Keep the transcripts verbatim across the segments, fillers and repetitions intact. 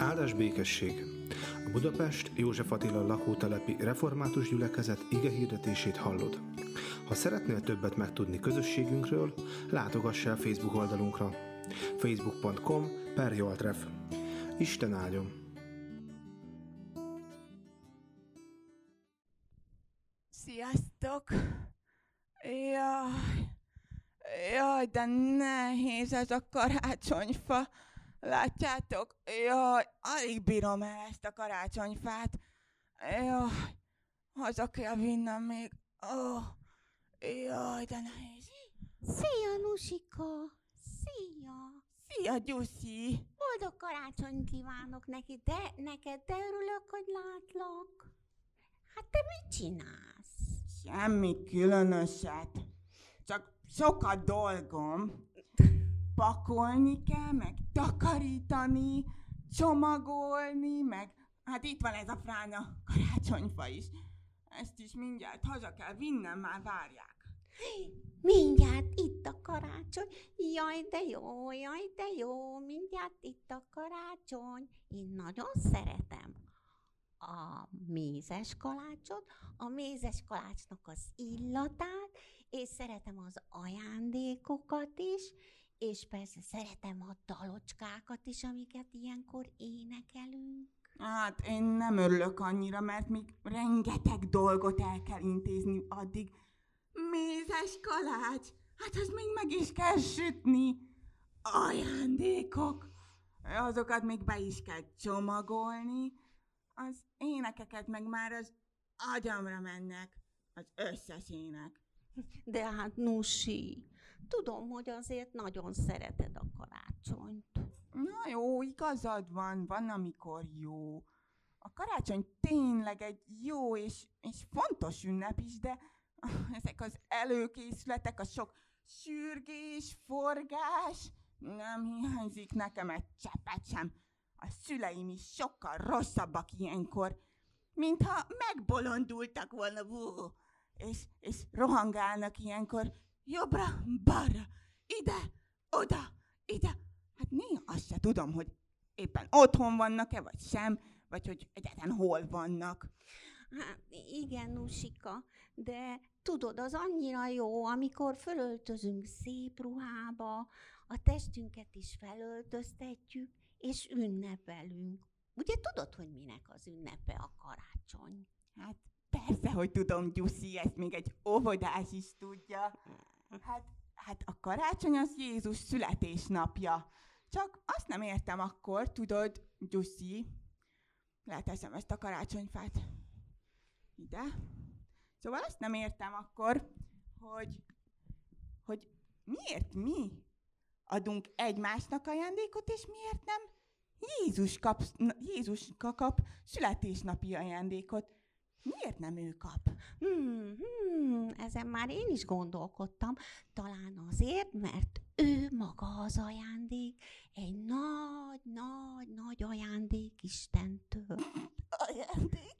Áldás békesség! A Budapest József Attila lakótelepi református gyülekezet igehirdetését hallod. Ha szeretnél többet megtudni közösségünkről, látogass el Facebook oldalunkra. facebook pont com per joltref. Isten áldjon! Sziasztok! Jaj, jaj, de nehéz ez a karácsonyfa. Látjátok? Jaj, alig bírom el ezt a karácsonyfát. Jaj, haza kell vinnem még. Oh, jaj, de nehéz. Szia, Nusika! Szia! Szia, Gyuszi! Boldog karácsonyt kívánok neki, de neked, de örülök, hogy látlak. Hát te mit csinálsz? Semmi különöset. Csak sok a dolgom. Pakolni kell, meg takarítani, csomagolni, meg... Hát itt van ez a fránya karácsonyfa is. Ezt is mindjárt haza kell vinnem, már várják. Mindjárt itt a karácsony. Jaj, de jó, jaj, de jó. Mindjárt itt a karácsony. Én nagyon szeretem a mézes kalácsot, a mézes kalácsnak az illatát, és szeretem az ajándékokat is, és persze szeretem a dalocskákat is, amiket ilyenkor énekelünk. Hát én nem örülök annyira, mert még rengeteg dolgot el kell intézni addig. Mézes kalács, hát azt még meg is kell sütni. Ajándékok, azokat még be is kell csomagolni. Az énekeket meg már az agyamra mennek, az összes ének. De hát Nusi, tudom, hogy azért nagyon szereted a karácsonyt. Na jó, igazad van, van, amikor jó. A karácsony tényleg egy jó és, és fontos ünnep is, de ezek az előkészületek, a sok sürgés, forgás, nem hiányzik nekem egy cseppet sem. A szüleim is sokkal rosszabbak ilyenkor, mintha megbolondultak volna, bú, és, és rohangálnak ilyenkor jobbra, balra, ide, oda, ide. Hát néha azt se tudom, hogy éppen otthon vannak-e, vagy sem, vagy hogy egyáltalán hol vannak. Hát igen, Nusika, de tudod, az annyira jó, amikor fölöltözünk szép ruhába, a testünket is felöltöztetjük, és ünnepelünk. Ugye tudod, hogy minek az ünnepe a karácsony? Hát persze, hogy tudom, Gyuszi, ezt még egy óvodás is tudja. Hát, hát a karácsony az Jézus születésnapja. Csak azt nem értem akkor, tudod, Gyuszi, leteszem ezt a karácsonyfát ide. Szóval azt nem értem akkor, hogy, hogy miért mi adunk egymásnak ajándékot, és miért nem Jézus kap, Jézuska kap születésnapi ajándékot? Miért nem ő kap? Hmm, hmm, ezen már én is gondolkodtam. Talán azért, mert ő maga az ajándék. Egy nagy, nagy, nagy ajándék Istentől. Ajándék?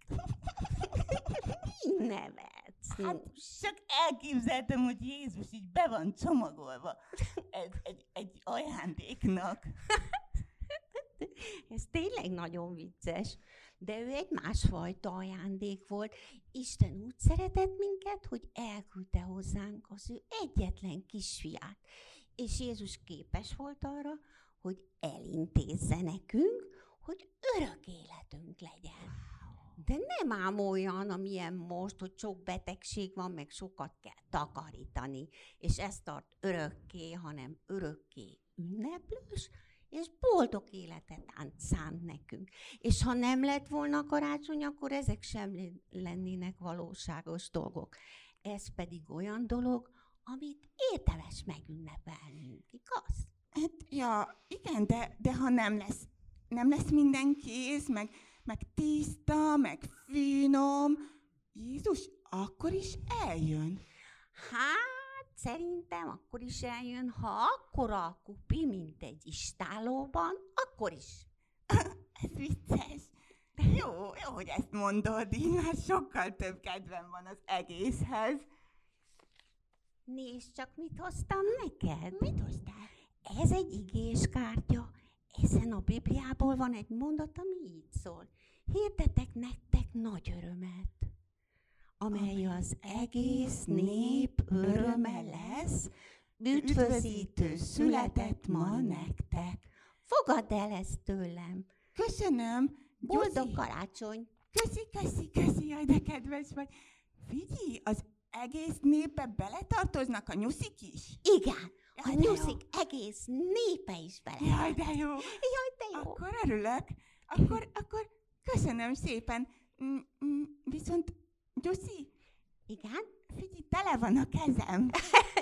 Így nevetsz. Hát csak elképzeltem, hogy Jézus így be van csomagolva egy, egy, egy ajándéknak. Ez tényleg nagyon vicces, de ő egy másfajta ajándék volt. Isten úgy szeretett minket, hogy elküldte hozzánk az ő egyetlen kisfiát. És Jézus képes volt arra, hogy elintézze nekünk, hogy örök életünk legyen. De nem ám olyan, amilyen most, hogy sok betegség van, meg sokat kell takarítani, és ez tart örökké, hanem örökké ünneplős, és boldog életet szánt nekünk. És ha nem lett volna karácsony, akkor ezek sem lennének valóságos dolgok. Ez pedig olyan dolog, amit érdemes megünnepelnünk, igaz? Hát, ja, igen, de, de ha nem lesz, nem lesz minden kész, meg, meg tiszta, meg finom, Jézus akkor is eljön. Hát, szerintem akkor is eljön, ha akkora a kupi, mint egy istálóban, akkor is. Ez vicces. Jó, jó, hogy ezt mondod, így már sokkal több kedvem van az egészhez. Nézd csak, mit hoztam neked. Mit hoztál? Ez egy igéskártya. Ezen a Bibliából van egy mondat, ami így szól. Hirdetek nektek nagy örömet, amely az egész nép öröme lesz, üdvözítő született ma nektek. Fogadd el ezt tőlem. Köszönöm. Boldog karácsony. Köszi, köszi, köszi, jaj, de kedves vagy. Figyelj, az egész népbe beletartoznak a nyuszik is? Igen, a nyuszik egész népe is bele. Jaj, de jó. Jaj, de jó. Akkor örülök. Akkor, akkor köszönöm szépen. Viszont, Gyuszi. Igen? Figyelj, tele van a kezem.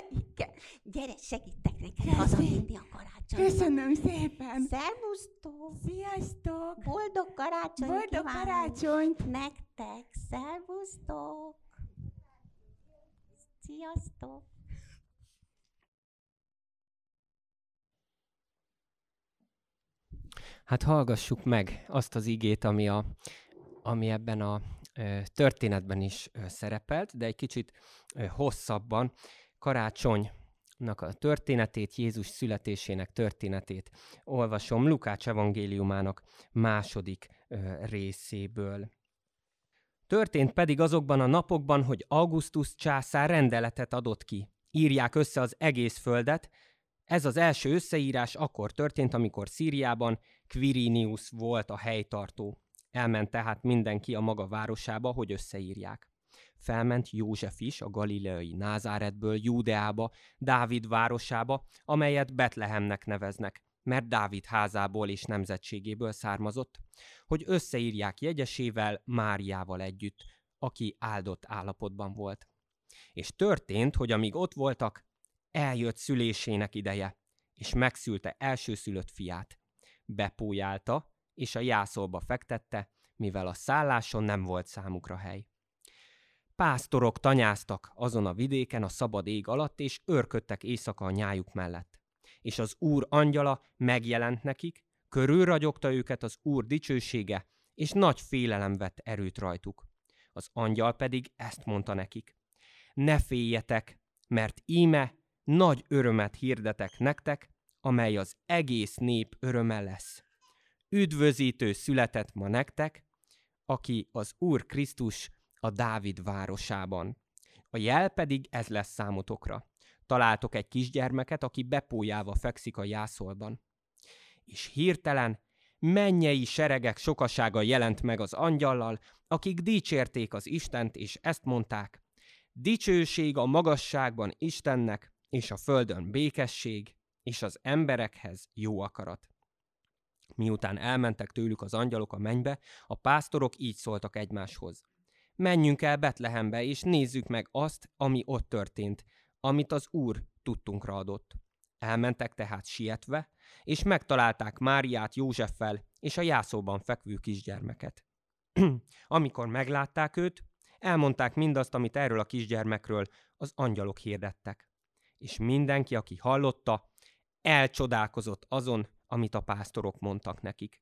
Igen. Gyere, segítek nekem hazavinni a karácsony. Köszönöm szépen. Szervusztok. Sziasztok. Boldog karácsony. Boldog karácsony. Nektek. Szervusztok. Sziasztok. Hát hallgassuk meg azt az igét, ami, a, ami ebben a ö, történetben is ö, szerepelt, de egy kicsit ö, hosszabban karácsonynak a történetét, Jézus születésének történetét olvasom Lukács evangéliumának második ö, részéből. Történt pedig azokban a napokban, hogy Augustus császár rendeletet adott ki. Írják össze az egész földet. Ez az első összeírás akkor történt, amikor Szíriában Quirinius volt a helytartó. Elment tehát mindenki a maga városába, hogy összeírják. Felment József is a galileai Názáretből Júdeába, Dávid városába, amelyet Betlehemnek neveznek, mert Dávid házából és nemzetségéből származott, hogy összeírják jegyesével, Máriával együtt, aki áldott állapotban volt. És történt, hogy amíg ott voltak, eljött szülésének ideje, és megszülte elsőszülött fiát. Bepójálta, és a jászolba fektette, mivel a szálláson nem volt számukra hely. Pásztorok tanyáztak azon a vidéken a szabad ég alatt, és őrködtek éjszaka a nyájuk mellett. És az Úr angyala megjelent nekik, körülragyogta őket az Úr dicsősége, és nagy félelem vett erőt rajtuk. Az angyal pedig ezt mondta nekik: ne féljetek, mert íme nagy örömet hirdetek nektek, amely az egész nép öröme lesz. Üdvözítő született ma nektek, aki az Úr Krisztus a Dávid városában. A jel pedig ez lesz számotokra. Találtok egy kisgyermeket, aki bepójálva fekszik a jászolban. És hirtelen mennyei seregek sokasága jelent meg az angyallal, akik dicsérték az Istent, és ezt mondták: dicsőség a magasságban Istennek, és a földön békesség, és az emberekhez jó akarat. Miután elmentek tőlük az angyalok a mennybe, a pásztorok így szóltak egymáshoz: menjünk el Betlehembe, és nézzük meg azt, ami ott történt, amit az Úr tudtunkra adott. Elmentek tehát sietve, és megtalálták Máriát Józseffel és a jászóban fekvő kisgyermeket. Amikor meglátták őt, elmondták mindazt, amit erről a kisgyermekről az angyalok hirdettek. És mindenki, aki hallotta, elcsodálkozott azon, amit a pásztorok mondtak nekik.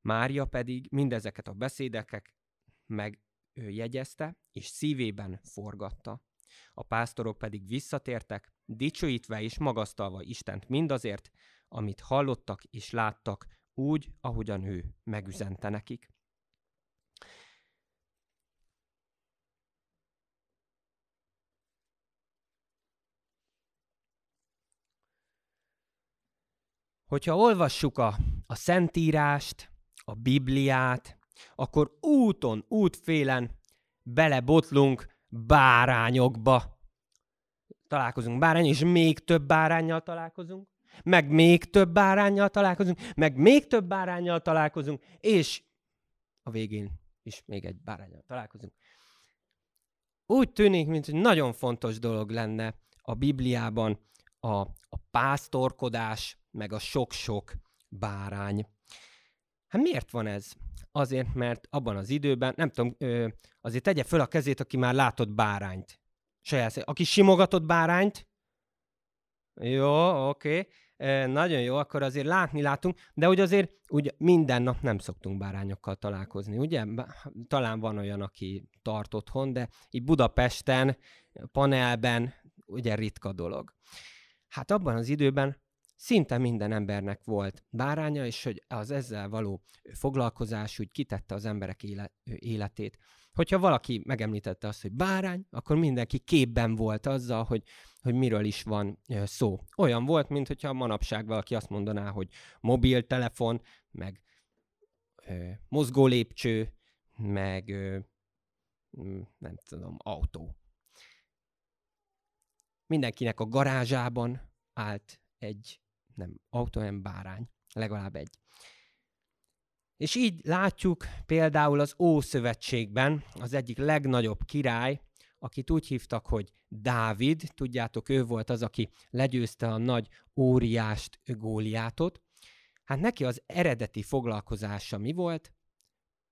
Mária pedig mindezeket a beszédeket megjegyezte, és szívében forgatta. A pásztorok pedig visszatértek, dicsőítve és magasztalva Istent mindazért, amit hallottak és láttak, úgy, ahogyan ő megüzente nekik. Hogyha olvassuk a, a Szentírást, a Bibliát, akkor úton, útfélen belebotlunk bárányokba. Találkozunk bárány, és még több báránnyal találkozunk, meg még több báránnyal találkozunk, meg még több báránnyal találkozunk, és a végén is még egy báránnyal találkozunk. Úgy tűnik, mint hogy nagyon fontos dolog lenne a Bibliában a, a pásztorkodás, meg a sok-sok bárány. Hát miért van ez? Azért, mert abban az időben, nem tudom, azért tegye föl a kezét, aki már látott bárányt. Saját, aki simogatott bárányt. Jó, oké. Okay. Nagyon jó, akkor azért látni látunk, de hogy azért ugye minden nap nem szoktunk bárányokkal találkozni, ugye? Talán van olyan, aki tart otthon, de így Budapesten, panelben ugye ritka dolog. Hát abban az időben Szinte minden embernek volt báránya, és hogy az ezzel való foglalkozás úgy kitette az emberek életét. Hogyha valaki megemlítette azt, hogy bárány, akkor mindenki képben volt azzal, hogy, hogy miről is van szó. Olyan volt, mint hogyha manapság valaki azt mondaná, hogy mobiltelefon, meg ö, mozgólépcső, meg ö, nem tudom, autó. Mindenkinek a garázsában állt egy nem autó, nem bárány, legalább egy. És így látjuk például az Ószövetségben az egyik legnagyobb király, akit úgy hívtak, hogy Dávid, tudjátok, ő volt az, aki legyőzte a nagy óriást, Góliátot. Hát neki az eredeti foglalkozása mi volt?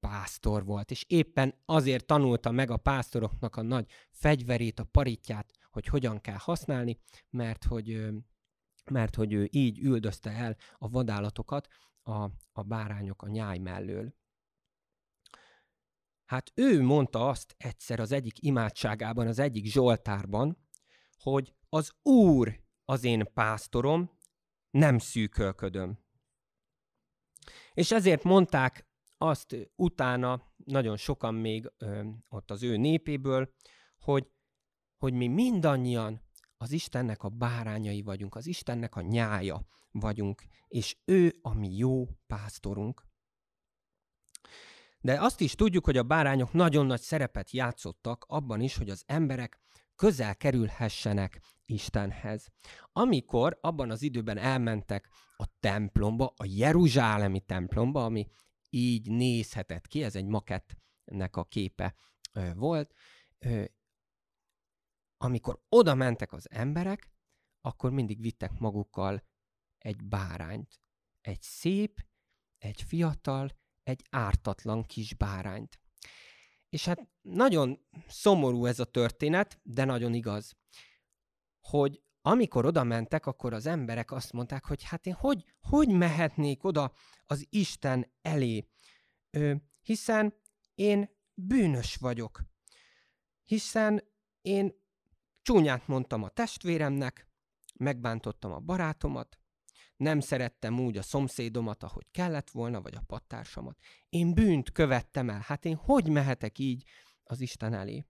Pásztor volt, és éppen azért tanulta meg a pásztoroknak a nagy fegyverét, a paritját, hogy hogyan kell használni, mert hogy... mert hogy ő így üldözte el a vadállatokat, a, a bárányok a nyáj mellől. Hát ő mondta azt egyszer az egyik imádságában, az egyik zsoltárban, hogy az Úr az én pásztorom, nem szűkölködöm. És ezért mondták azt utána nagyon sokan még ö, ott az ő népéből, hogy, hogy mi mindannyian az Istennek a bárányai vagyunk, az Istennek a nyája vagyunk, és ő a mi jó pásztorunk. De azt is tudjuk, hogy a bárányok nagyon nagy szerepet játszottak abban is, hogy az emberek közel kerülhessenek Istenhez. Amikor abban az időben elmentek a templomba, a jeruzsálemi templomba, ami így nézhetett ki, ez egy makettnek a képe volt, amikor oda mentek az emberek, akkor mindig vittek magukkal egy bárányt. Egy szép, egy fiatal, egy ártatlan kis bárányt. És hát nagyon szomorú ez a történet, de nagyon igaz, hogy amikor oda mentek, akkor az emberek azt mondták, hogy hát én hogy, hogy mehetnék oda az Isten elé, Ö, hiszen én bűnös vagyok, hiszen én csúnyát mondtam a testvéremnek, megbántottam a barátomat, nem szerettem úgy a szomszédomat, ahogy kellett volna, vagy a pattársamat. Én bűnt követtem el, hát én hogy mehetek így az Isten elé?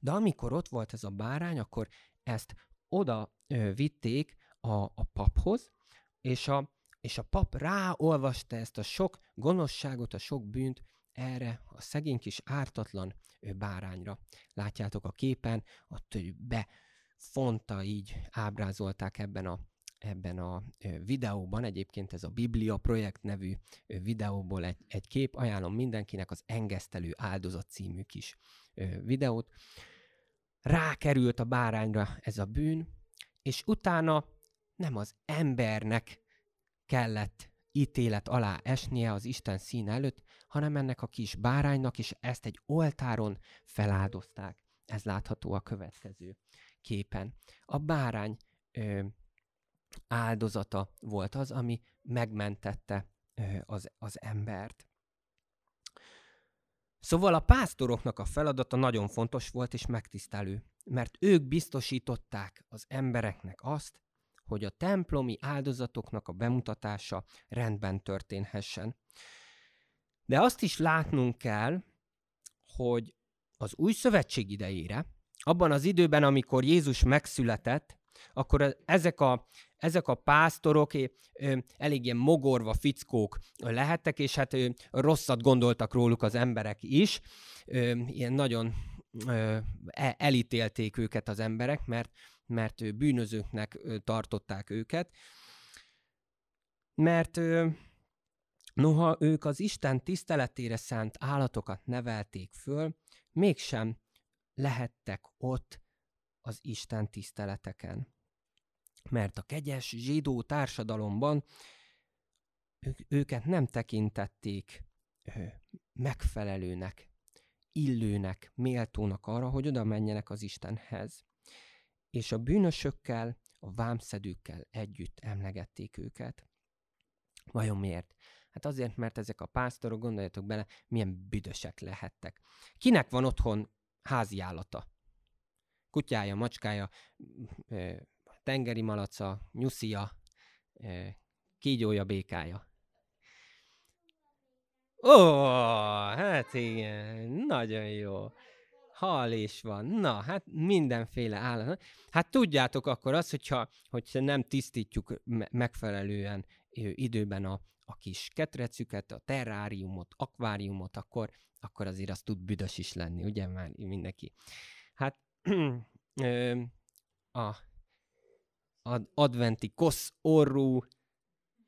De amikor ott volt ez a bárány, akkor ezt oda ö, vitték a, a paphoz, és a, és a pap ráolvasta ezt a sok gonoszságot, a sok bűnt erre a szegény kis ártatlan bárányra. Látjátok a képen, ott befonta, így ábrázolták ebben a, ebben a videóban. Egyébként ez a Biblia Projekt nevű videóból egy, egy kép. Ajánlom mindenkinek az Engesztelő áldozat című kis videót. Rákerült a bárányra ez a bűn, és utána nem az embernek kellett ítélet alá esnie az Isten szín előtt, hanem ennek a kis báránynak, és ezt egy oltáron feláldozták. Ez látható a következő képen. A bárány ö, áldozata volt az, ami megmentette ö, az, az embert. Szóval a pásztoroknak a feladata nagyon fontos volt és megtisztelő, mert ők biztosították az embereknek azt, hogy a templomi áldozatoknak a bemutatása rendben történhessen. De azt is látnunk kell, hogy az új szövetség idejére, abban az időben, amikor Jézus megszületett, akkor ezek a, ezek a pásztorok elég ilyen mogorva fickók lehettek, és hát rosszat gondoltak róluk az emberek is. Ilyen nagyon elítélték őket az emberek, mert mert bűnözőknek tartották őket, mert noha ők az Isten tiszteletére szánt állatokat nevelték föl, mégsem lehettek ott az Isten tiszteleteken. Mert a kegyes zsidó társadalomban őket nem tekintették megfelelőnek, illőnek, méltónak arra, hogy oda menjenek az Istenhez. És a bűnösökkel, a vámszedőkkel együtt emlegették őket. Vajon miért? Hát azért, mert ezek a pásztorok, gondoljatok bele, milyen büdösek lehettek. Kinek van otthon házi állata? Kutyája, macskája, tengeri malaca, nyuszia, kígyója, békája. Ó, hát igen, nagyon jó. Hal is van. Na, hát mindenféle állat. Hát tudjátok akkor azt, hogyha, hogyha nem tisztítjuk me- megfelelően időben a, a kis ketrecüket, a terráriumot, akváriumot, akkor, akkor azért az tud büdös is lenni, ugye már mindenki. Hát ö, a ad, adventi kosz orrú,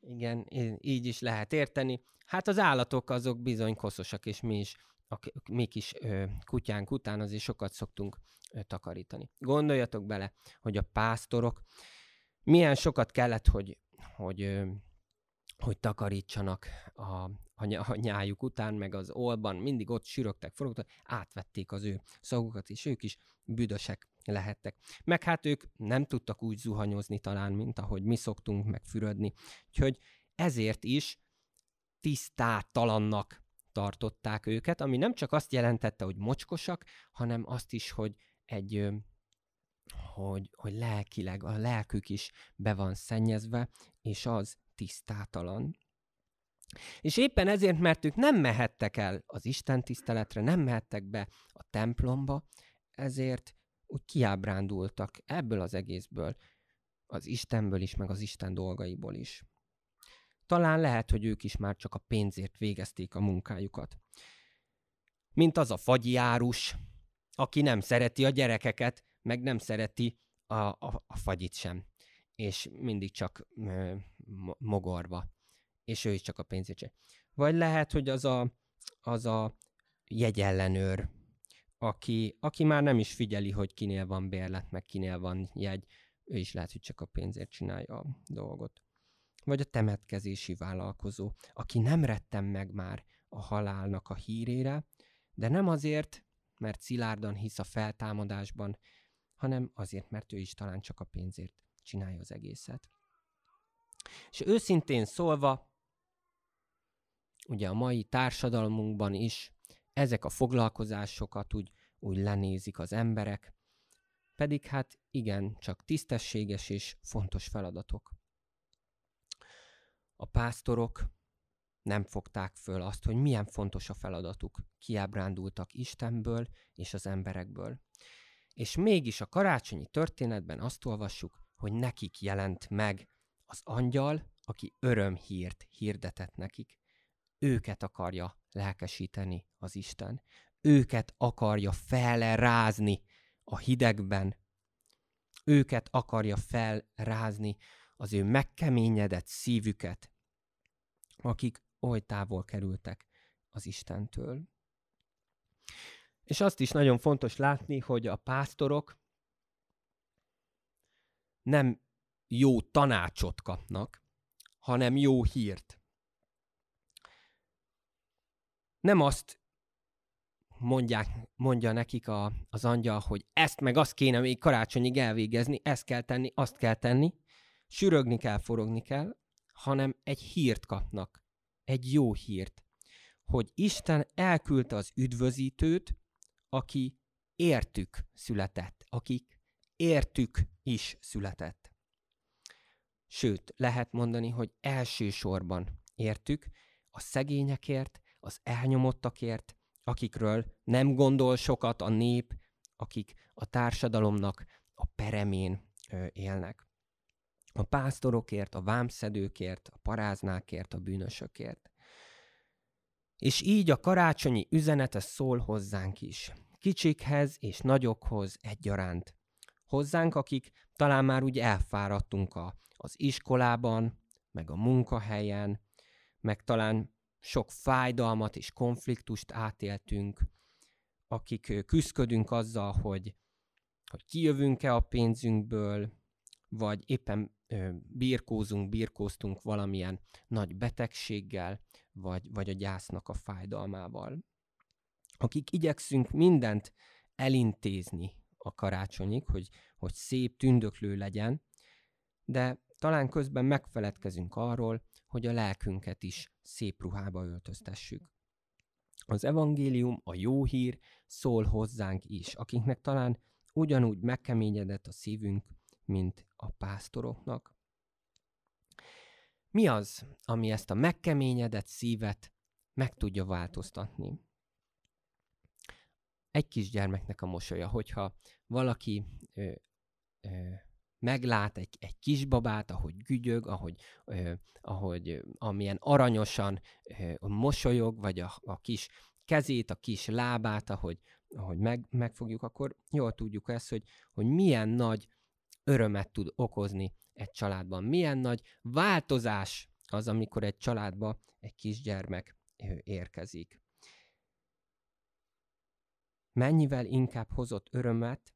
igen, így is lehet érteni. Hát az állatok azok bizony koszosak, és mi is, a mi kis ö, kutyánk után azért sokat szoktunk ö, takarítani. Gondoljatok bele, hogy a pásztorok milyen sokat kellett, hogy, hogy, ö, hogy takarítsanak a, a nyájuk után, meg az olban, mindig ott sürögtek, forogtak, átvették az ő szagukat, és ők is büdösek lehettek. Meg hát ők nem tudtak úgy zuhanyozni talán, mint ahogy mi szoktunk megfürödni. Úgyhogy ezért is tisztátalannak tartották őket, ami nem csak azt jelentette, hogy mocskosak, hanem azt is, hogy egy, hogy, hogy lelkileg, a lelkük is be van szennyezve, és az tisztátalan. És éppen ezért, mert ők nem mehettek el az Isten tiszteletre, nem mehettek be a templomba, ezért úgy kiábrándultak ebből az egészből, az Istenből is, meg az Isten dolgaiból is. Talán lehet, hogy ők is már csak a pénzért végezték a munkájukat. Mint az a fagyjárus, aki nem szereti a gyerekeket, meg nem szereti a, a, a fagyit sem. És mindig csak ö, mogorva. És ő is csak a pénzért sem. Vagy lehet, hogy az a, az a jegyellenőr, aki, aki már nem is figyeli, hogy kinél van bérlet, meg kinél van jegy. Ő is lehet, hogy csak a pénzért csinálja a dolgot. Vagy a temetkezési vállalkozó, aki nem retten meg már a halálnak a hírére, de nem azért, mert szilárdan hisz a feltámadásban, hanem azért, mert ő is talán csak a pénzért csinálja az egészet. És őszintén szólva, ugye a mai társadalmunkban is ezek a foglalkozásokat úgy, úgy lenézik az emberek, pedig hát igen, csak tisztességes és fontos feladatok. A pásztorok nem fogták föl azt, hogy milyen fontos a feladatuk. Kiábrándultak Istenből és az emberekből. És mégis a karácsonyi történetben azt olvassuk, hogy nekik jelent meg az angyal, aki örömhírt hirdetett nekik. Őket akarja lelkesíteni az Isten. Őket akarja felrázni a hidegben. Őket akarja felrázni az ő megkeményedett szívüket, akik oly távol kerültek az Istentől. És azt is nagyon fontos látni, hogy a pásztorok nem jó tanácsot kapnak, hanem jó hírt. Nem azt mondják, mondja nekik a, az angyal, hogy ezt meg azt kéne még karácsonyig elvégezni, ezt kell tenni, azt kell tenni, sürögni kell, forogni kell, hanem egy hírt kapnak, egy jó hírt, hogy Isten elküldte az üdvözítőt, aki értük született, akik értük is született. Sőt, lehet mondani, hogy elsősorban értük a szegényekért, az elnyomottakért, akikről nem gondol sokat a nép, akik a társadalomnak a peremén ö, élnek. A pásztorokért, a vámszedőkért, a paráznákért, a bűnösökért. És így a karácsonyi üzenete szól hozzánk is. Kicsikhez és nagyokhoz egyaránt. Hozzánk, akik talán már úgy elfáradtunk a, az iskolában, meg a munkahelyen, meg talán sok fájdalmat és konfliktust átéltünk, akik küszködünk azzal, hogy, hogy kijövünk-e a pénzünkből, vagy éppen birkózunk, birkóztunk valamilyen nagy betegséggel, vagy, vagy a gyásznak a fájdalmával. Akik igyekszünk mindent elintézni a karácsonyig, hogy, hogy szép, tündöklő legyen, de talán közben megfeledkezünk arról, hogy a lelkünket is szép ruhába öltöztessük. Az evangélium, a jó hír szól hozzánk is, akiknek talán ugyanúgy megkeményedett a szívünk, mint a pásztoroknak. Mi az, ami ezt a megkeményedett szívet meg tudja változtatni? Egy kisgyermeknek a mosolya, hogyha valaki ö, ö, meglát egy, egy kisbabát, ahogy gügyög, ahogy, ö, ahogy amilyen aranyosan ö, mosolyog, vagy a, a kis kezét, a kis lábát, ahogy, ahogy meg, megfogjuk, akkor jól tudjuk ezt, hogy, hogy milyen nagy örömet tud okozni egy családban. Milyen nagy változás az, amikor egy családba egy kisgyermek érkezik. Mennyivel inkább hozott örömet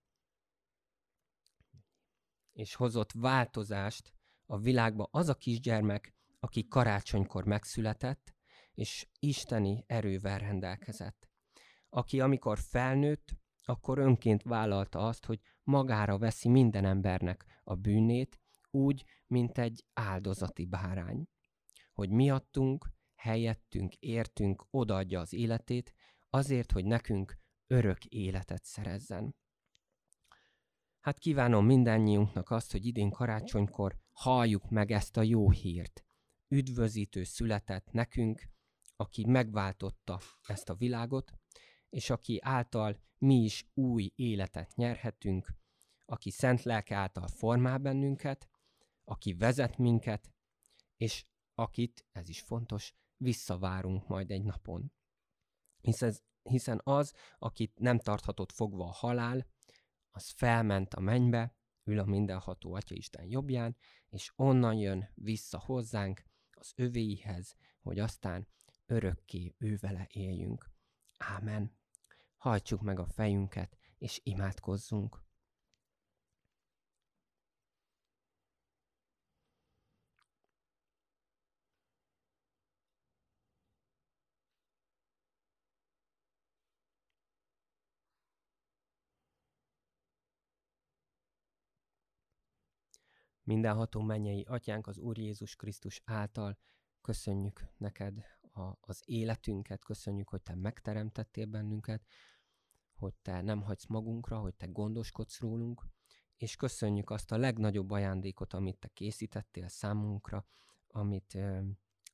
és hozott változást a világba az a kisgyermek, aki karácsonykor megszületett, és isteni erővel rendelkezett. Aki amikor felnőtt, akkor önként vállalta azt, hogy magára veszi minden embernek a bűnét, úgy, mint egy áldozati bárány. Hogy miattunk, helyettünk, értünk, odaadja az életét, azért, hogy nekünk örök életet szerezzen. Hát kívánom mindannyiunknak azt, hogy idén karácsonykor halljuk meg ezt a jó hírt. Üdvözítő született nekünk, aki megváltotta ezt a világot, és aki által mi is új életet nyerhetünk, aki szent lelke által formál bennünket, aki vezet minket, és akit, ez is fontos, visszavárunk majd egy napon. Hiszen, hiszen az, akit nem tarthatott fogva a halál, az felment a mennybe, ül a mindenható Atyaisten jobbján, és onnan jön vissza hozzánk, az övéihez, hogy aztán örökké ővele éljünk. Ámen. Hajtsuk meg a fejünket, és imádkozzunk. Mindenható mennyei Atyánk, az Úr Jézus Krisztus által köszönjük neked a, az életünket, köszönjük, hogy te megteremtettél bennünket, hogy te nem hagysz magunkra, hogy te gondoskodsz rólunk, és köszönjük azt a legnagyobb ajándékot, amit te készítettél számunkra, amit, eh,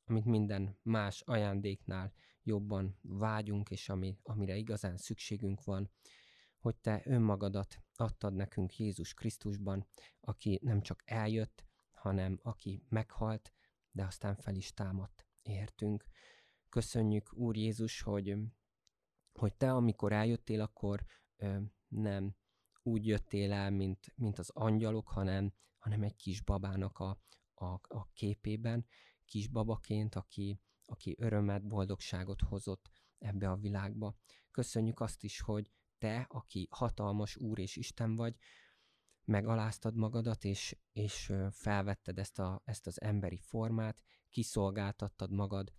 amit minden más ajándéknál jobban vágyunk, és ami, amire igazán szükségünk van, hogy te önmagadat adtad nekünk Jézus Krisztusban, aki nem csak eljött, hanem aki meghalt, de aztán fel is támadt értünk. Köszönjük, Úr Jézus, hogy, hogy te, amikor eljöttél, akkor ö, nem úgy jöttél el, mint, mint az angyalok, hanem, hanem egy kis babának a, a, a képében, kisbabaként, aki, aki örömet, boldogságot hozott ebbe a világba. Köszönjük azt is, hogy te, aki hatalmas Úr és Isten vagy, megaláztad magadat, és, és felvetted ezt, a, ezt az emberi formát, kiszolgáltattad magad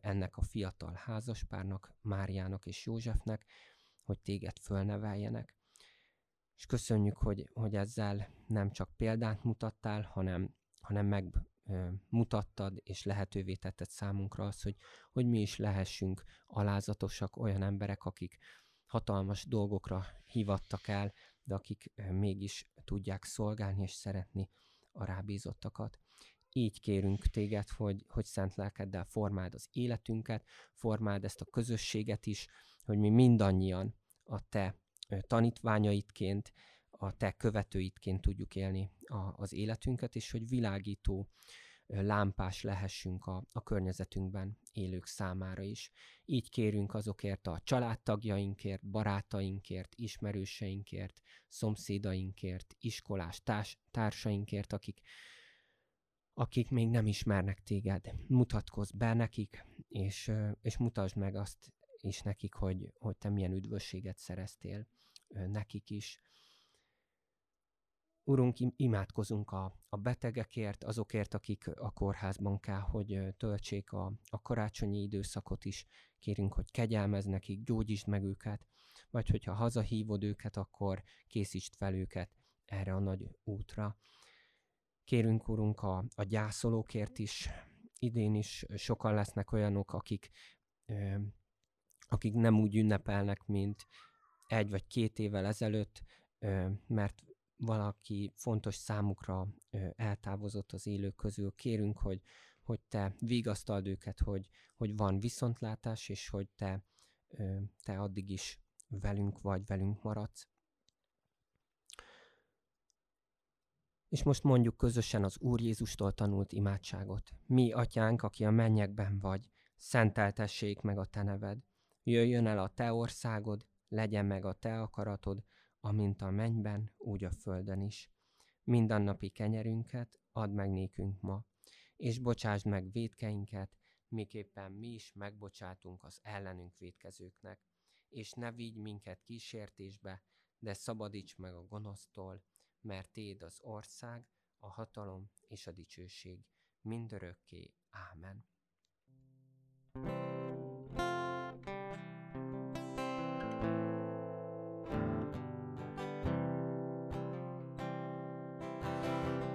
ennek a fiatal házaspárnak, Máriának és Józsefnek, hogy téged fölneveljenek. És köszönjük, hogy, hogy ezzel nem csak példát mutattál, hanem, hanem megmutattad és lehetővé tetted számunkra azt, hogy, hogy mi is lehessünk alázatosak, olyan emberek, akik hatalmas dolgokra hívattak el, de akik mégis tudják szolgálni és szeretni a rábízottakat. Így kérünk téged, hogy, hogy szent lelkeddel formáld az életünket, formáld ezt a közösséget is, hogy mi mindannyian a te tanítványaidként, a te követőidként tudjuk élni a, az életünket, és hogy világító lámpás lehessünk a, a környezetünkben élők számára is. Így kérünk azokért a családtagjainkért, barátainkért, ismerőseinkért, szomszédainkért, iskolás társ, társainkért, akik, akik még nem ismernek téged. Mutatkozz be nekik, és, és mutasd meg azt is nekik, hogy, hogy te milyen üdvösséget szereztél nekik is. Urunk, imádkozunk a, a betegekért, azokért, akik a kórházban kell, hogy töltsék a, a karácsonyi időszakot is. Kérünk, hogy kegyelmezz nekik, gyógyítsd meg őket, vagy hogyha hazahívod őket, akkor készítsd fel őket erre a nagy útra. Kérünk, Urunk, a, a gyászolókért is. Idén is sokan lesznek olyanok, akik, ö, akik nem úgy ünnepelnek, mint egy vagy két évvel ezelőtt, ö, mert valaki fontos számukra eltávozott az élők közül, kérünk, hogy, hogy te vigasztald őket, hogy, hogy van viszontlátás, és hogy te, te addig is velünk vagy, velünk maradsz. És most mondjuk közösen az Úr Jézustól tanult imádságot. Mi, Atyánk, aki a mennyekben vagy, szenteltessék meg a te neved. Jöjjön el a te országod, legyen meg a te akaratod, amint a mennyben, úgy a földön is. Mindennapi kenyerünket add meg nékünk ma, és bocsásd meg vétkeinket, miképpen mi is megbocsátunk az ellenünk vétkezőknek. És ne vigy minket kísértésbe, de szabadíts meg a gonosztól, mert tiéd az ország, a hatalom és a dicsőség mindörökké. Ámen.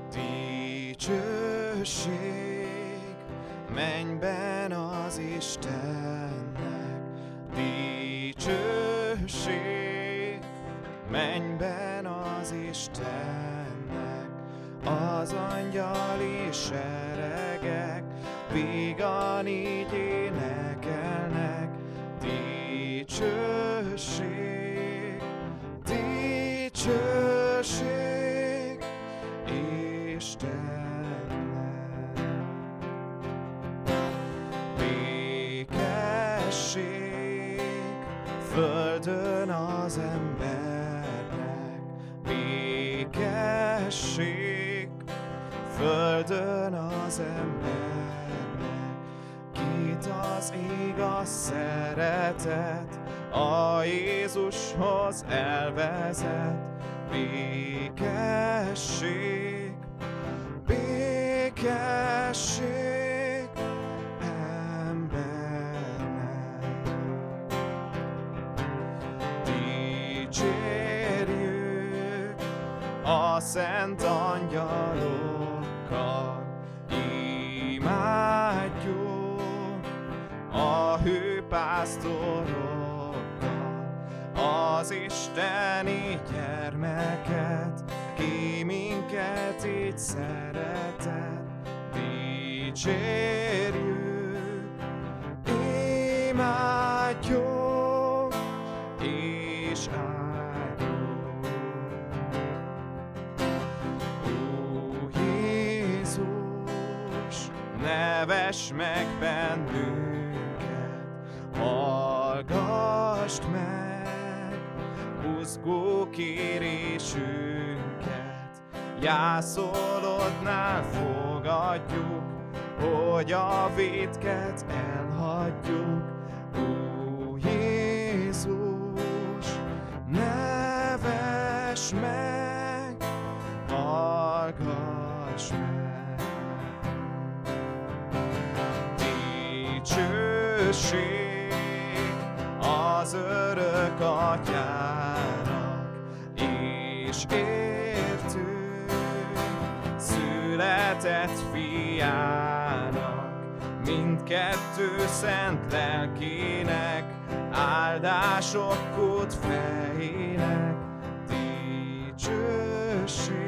Dicsőség mennyben az Istennek, dicsőség mennyben az Istennek, az angyali seregek vígan így énekelnek, dicsőség, dicsőség Isten. Földön az embernek békesség, földön az embernek, kit az igaz szeretet, a Jézushoz elvezet. Békesség, békesség. A szent angyalokkal imádjuk, a hőpásztorokkal az isteni gyermeket, ki minket így szeretett. Dicsérjük, imádjuk és neves meg bennünket, hallgassd meg buzgó kérésünket, jászolodnál fogadjuk, hogy a vétket elhagyjuk. Ó Jézus, neves meg, hallgass meg. Dicsőség az örök Atyának, és értő született fiának, mindkettő szent lelkének, áldások kút fejének. Dicsőség.